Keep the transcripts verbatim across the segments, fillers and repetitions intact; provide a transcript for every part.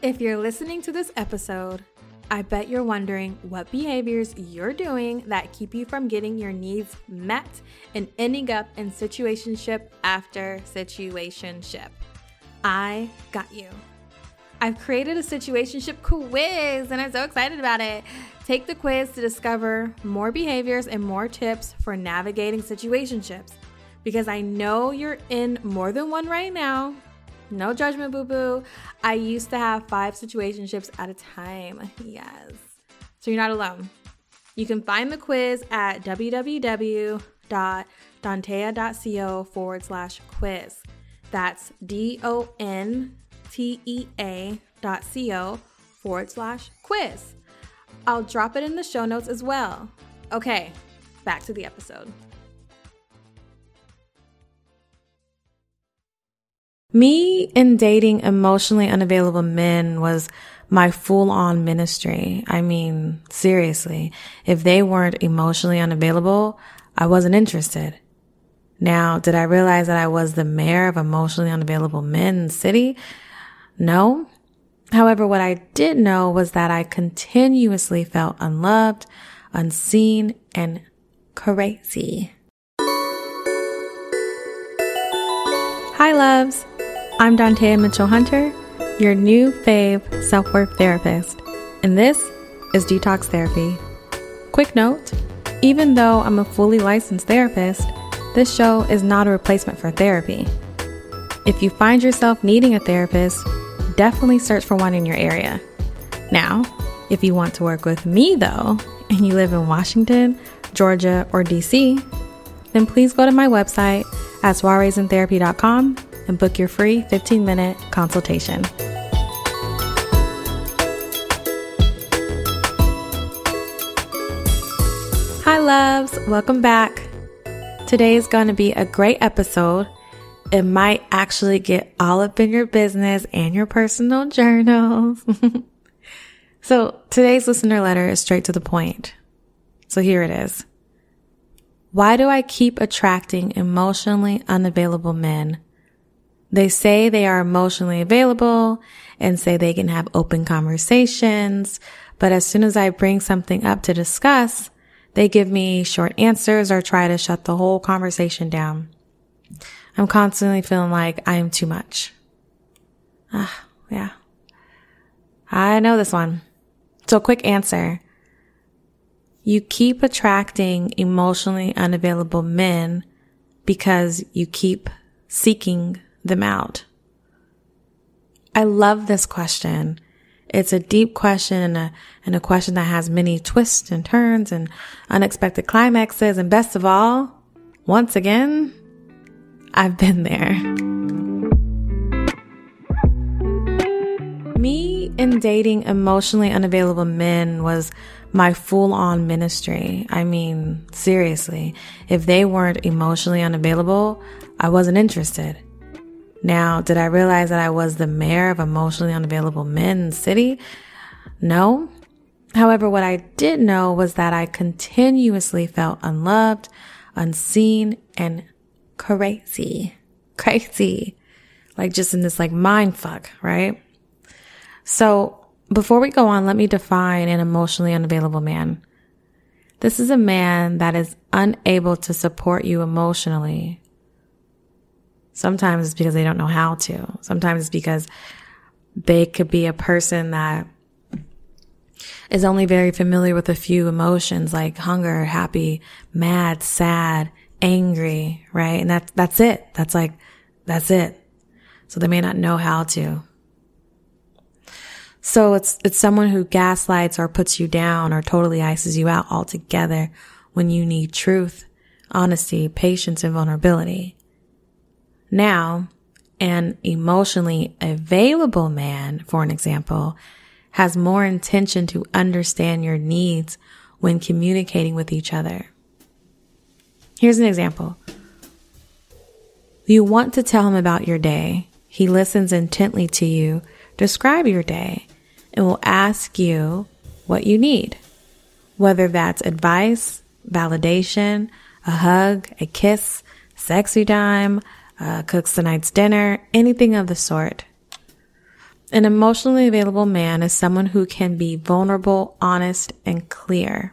If you're listening to this episode, I bet you're wondering what behaviors you're doing that keep you from getting your needs met and ending up in situationship after situationship. I got you. I've created a situationship quiz and I'm so excited about it. Take the quiz to discover more behaviors and more tips for navigating situationships, because I know you're in more than one right now. No judgment, boo-boo. I used to have five situationships at a time. Yes. So you're not alone. You can find the quiz at www.dantea.co forward slash quiz. That's D-O-N-T-E-A dot C-O forward slash quiz. I'll drop it in the show notes as well. Okay, back to the episode. Me and dating emotionally unavailable men was my full-on ministry. I mean, seriously, if they weren't emotionally unavailable, I wasn't interested. Now, did I realize that I was the mayor of emotionally unavailable men in the city? No. However, what I did know was that I continuously felt unloved, unseen, and crazy. Hi, loves. I'm Dantea Mitchell-Hunter, your new fave self-worth therapist, and this is Detox Therapy. Quick note, even though I'm a fully licensed therapist, this show is not a replacement for therapy. If you find yourself needing a therapist, definitely search for one in your area. Now, if you want to work with me, though, and you live in Washington, Georgia, or D C, then please go to my website at soirees in therapy dot com and book your free fifteen minute consultation. Hi loves, welcome back. Today is going to be a great episode. It might actually get all up in your business and your personal journals. So today's listener letter is straight to the point. So here it is. Why do I keep attracting emotionally unavailable men? They say they are emotionally available and say they can have open conversations, but as soon as I bring something up to discuss, they give me short answers or try to shut the whole conversation down. I'm constantly feeling like I am too much. Ah, yeah. I know this one. So quick answer. You keep attracting emotionally unavailable men because you keep seeking them out. I love this question. It's a deep question and a, and a question that has many twists and turns and unexpected climaxes. And best of all, once again, I've been there. Me and dating emotionally unavailable men was my full-on ministry. I mean, seriously, if they weren't emotionally unavailable, I wasn't interested. Now, did I realize that I was the mayor of emotionally unavailable men in the city? No. However, what I did know was that I continuously felt unloved, unseen, and crazy. Crazy. Like just in this like mind fuck, right? So before we go on, let me define an emotionally unavailable man. This is a man that is unable to support you emotionally. Sometimes it's because they don't know how to. Sometimes it's because they could be a person that is only very familiar with a few emotions like hunger, happy, mad, sad, angry, right? And that's, that's it. That's like, that's it. So they may not know how to. So it's, it's someone who gaslights or puts you down or totally ices you out altogether when you need truth, honesty, patience, and vulnerability. Now, an emotionally available man, for an example, has more intention to understand your needs when communicating with each other. Here's an example. You want to tell him about your day. He listens intently to you describe your day and will ask you what you need, whether that's advice, validation, a hug, a kiss, sexy time, Uh, cooks tonight's dinner, anything of the sort. An emotionally available man is someone who can be vulnerable, honest, and clear.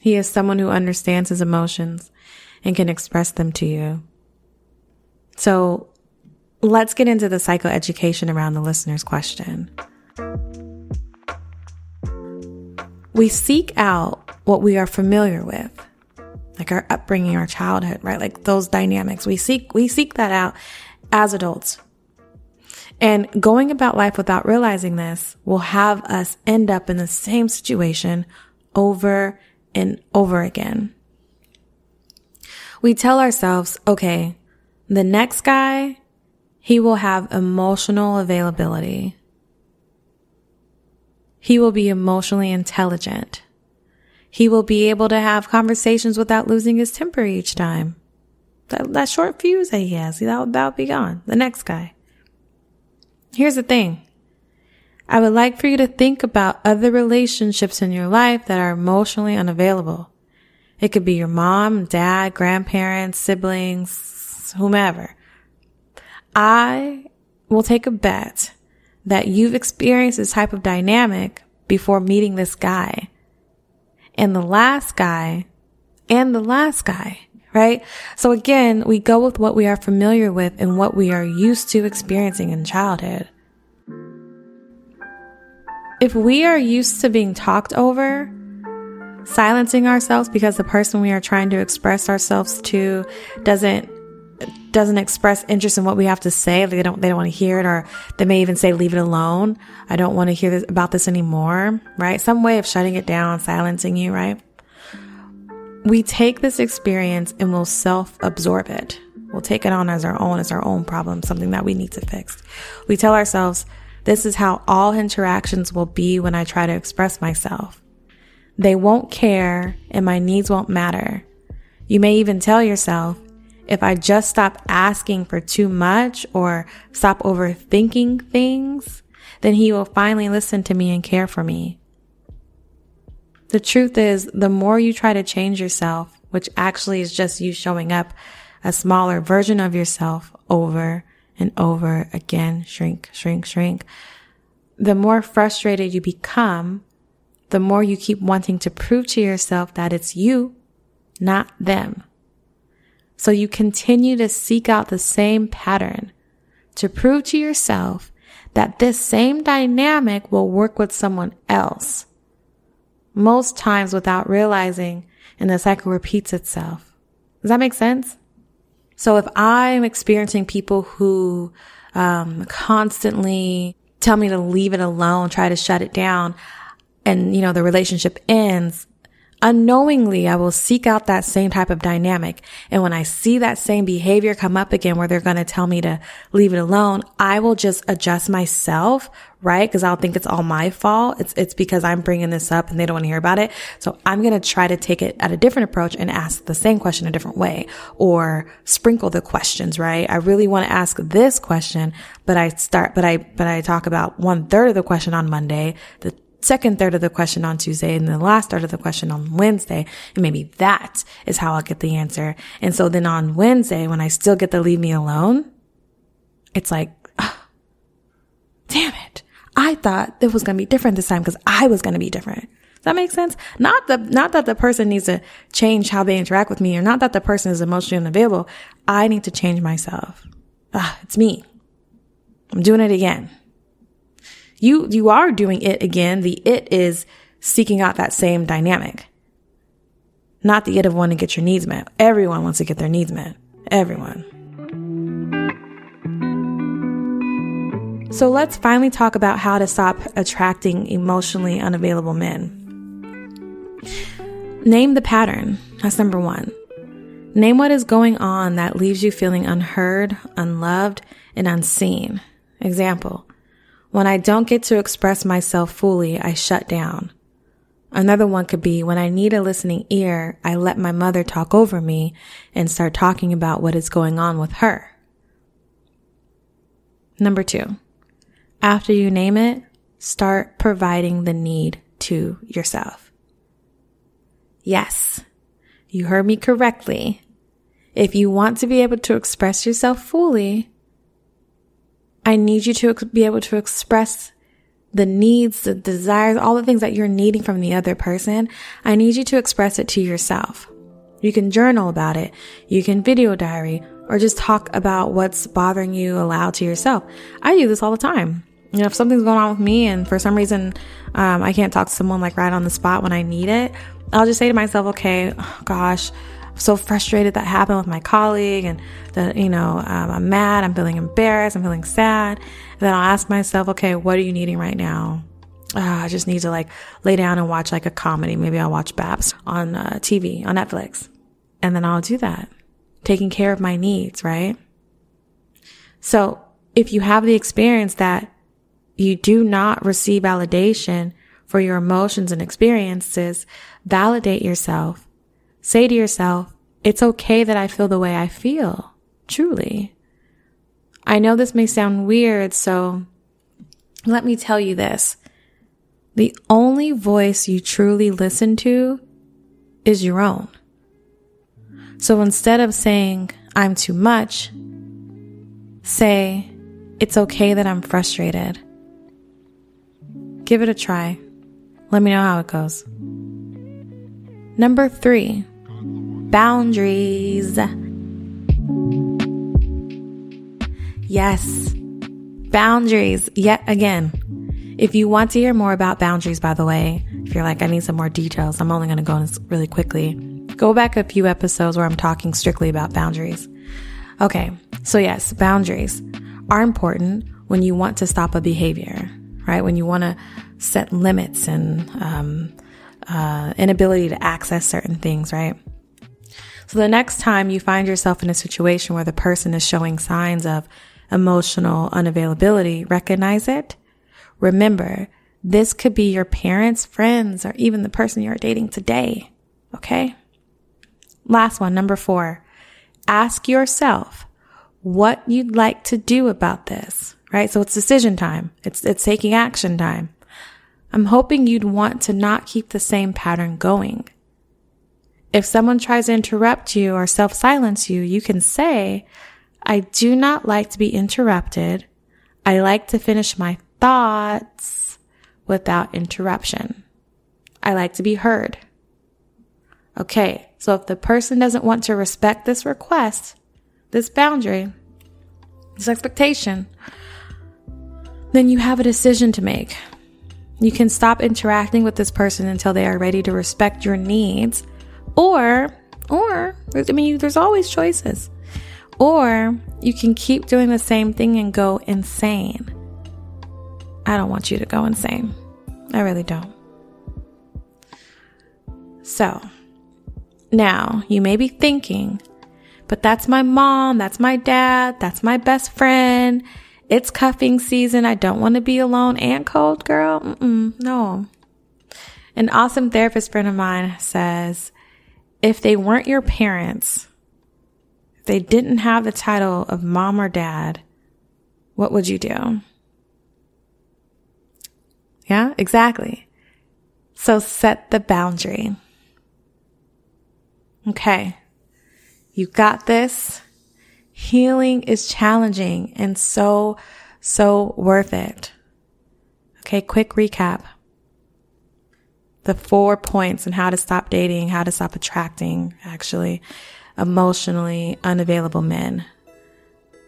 He is someone who understands his emotions and can express them to you. So let's get into the psychoeducation around the listener's question. We seek out what we are familiar with, like our upbringing, our childhood, right? Like those dynamics. We seek, we seek that out as adults. And going about life without realizing this will have us end up in the same situation over and over again. We tell ourselves, okay, the next guy, he will have emotional availability. He will be emotionally intelligent. He will be able to have conversations without losing his temper each time. That, that short fuse that he has, that that'll be gone. The next guy. Here's the thing. I would like for you to think about other relationships in your life that are emotionally unavailable. It could be your mom, dad, grandparents, siblings, whomever. I will take a bet that you've experienced this type of dynamic before meeting this guy. And the last guy, and the last guy, right? So again, we go with what we are familiar with and what we are used to experiencing in childhood. If we are used to being talked over, silencing ourselves because the person we are trying to express ourselves to doesn't doesn't express interest in what we have to say. They don't, they don't want to hear it, or they may even say, leave it alone. I don't want to hear this, about this anymore, right? Some way of shutting it down, silencing you, right? We take this experience and we'll self-absorb it. We'll take it on as our own, as our own problem, something that we need to fix. We tell ourselves, this is how all interactions will be when I try to express myself. They won't care and my needs won't matter. You may even tell yourself, if I just stop asking for too much or stop overthinking things, then he will finally listen to me and care for me. The truth is, the more you try to change yourself, which actually is just you showing up a smaller version of yourself over and over again, shrink, shrink, shrink, the more frustrated you become, the more you keep wanting to prove to yourself that it's you, not them. So you continue to seek out the same pattern to prove to yourself that this same dynamic will work with someone else. Most times without realizing, and the cycle repeats itself. Does that make sense? So if I'm experiencing people who um, constantly tell me to leave it alone, try to shut it down, and you know the relationship ends, unknowingly, I will seek out that same type of dynamic. And when I see that same behavior come up again where they're going to tell me to leave it alone, I will just adjust myself, right? Because I'll think it's all my fault. It's it's because I'm bringing this up and they don't want to hear about it. So I'm going to try to take it at a different approach and ask the same question a different way, or sprinkle the questions, right? I really want to ask this question, but I start, but I, but I talk about one third of the question on Monday, the second third of the question on Tuesday, and the last third of the question on Wednesday. And maybe that is how I'll get the answer. And so then on Wednesday, when I still get to leave me alone, it's like, oh, damn it. I thought it was going to be different this time because I was going to be different. Does that make sense? Not the, not that the person needs to change how they interact with me, or not that the person is emotionally unavailable. I need to change myself. Ah, it's me. I'm doing it again. You, you are doing it again. The it is seeking out that same dynamic. Not the it of wanting to get your needs met. Everyone wants to get their needs met. Everyone. So let's finally talk about how to stop attracting emotionally unavailable men. Name the pattern. That's number one. Name what is going on that leaves you feeling unheard, unloved, and unseen. Example. When I don't get to express myself fully, I shut down. Another one could be, when I need a listening ear, I let my mother talk over me and start talking about what is going on with her. Number two, after you name it, start providing the need to yourself. Yes, you heard me correctly. If you want to be able to express yourself fully, I need you to be able to express the needs, the desires, all the things that you're needing from the other person. I need you to express it to yourself. You can journal about it. You can video diary, or just talk about what's bothering you aloud to yourself. I do this all the time. You know, if something's going on with me and for some reason um, I can't talk to someone like right on the spot when I need it, I'll just say to myself, okay, oh gosh, I'm so frustrated that happened with my colleague, and that, you know, um, I'm mad, I'm feeling embarrassed, I'm feeling sad. And then I'll ask myself, okay, what are you needing right now? Uh, I just need to like lay down and watch like a comedy. Maybe I'll watch Babs on uh, T V, on Netflix. And then I'll do that. Taking care of my needs, right? So if you have the experience that you do not receive validation for your emotions and experiences, validate yourself. Say to yourself, it's okay that I feel the way I feel, truly. I know this may sound weird, so let me tell you this. The only voice you truly listen to is your own. So instead of saying, I'm too much, say, it's okay that I'm frustrated. Give it a try. Let me know how it goes. Number three, boundaries. Yes, boundaries yet again. If you want to hear more about boundaries, by the way, if you're like, I need some more details, I'm only going to go in really quickly. Go back a few episodes where I'm talking strictly about boundaries. Okay, so yes, boundaries are important when you want to stop a behavior, right? When you want to set limits and um, uh, inability to access certain things, right? So the next time you find yourself in a situation where the person is showing signs of emotional unavailability, recognize it. Remember, this could be your parents, friends, or even the person you're dating today, okay? Last one, number four, ask yourself what you'd like to do about this, right? So it's decision time. It's it's taking action time. I'm hoping you'd want to not keep the same pattern going. If someone tries to interrupt you or self-silence you, you can say, I do not like to be interrupted. I like to finish my thoughts without interruption. I like to be heard. Okay, so if the person doesn't want to respect this request, this boundary, this expectation, then you have a decision to make. You can stop interacting with this person until they are ready to respect your needs, or, or, I mean, there's always choices, or you can keep doing the same thing and go insane. I don't want you to go insane. I really don't. So, now, you may be thinking, but that's my mom, that's my dad, that's my best friend. It's cuffing season. I don't want to be alone and cold, girl. Mm-mm, no. An awesome therapist friend of mine says, if they weren't your parents, if they didn't have the title of mom or dad, what would you do? Yeah, exactly. So set the boundary. Okay, you got this. Healing is challenging and so, so worth it. Okay, quick recap. The four points on how to stop dating, how to stop attracting, actually, emotionally unavailable men.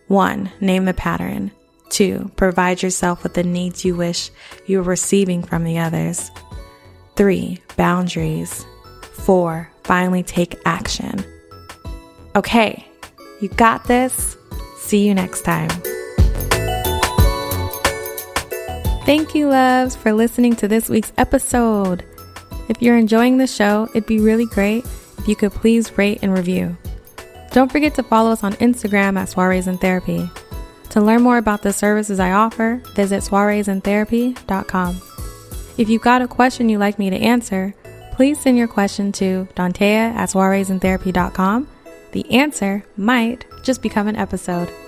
One, name the pattern. Two, provide yourself with the needs you wish you were receiving from the others. Three, boundaries. Four, finally take action. Okay, you got this. See you next time. Thank you, loves, for listening to this week's episode. If you're enjoying the show, it'd be really great if you could please rate and review. Don't forget to follow us on Instagram at Soirees and Therapy. To learn more about the services I offer, visit soirees in therapy dot com. If you've got a question you'd like me to answer, please send your question to Dantea at soirees in therapy dot com. The answer might just become an episode.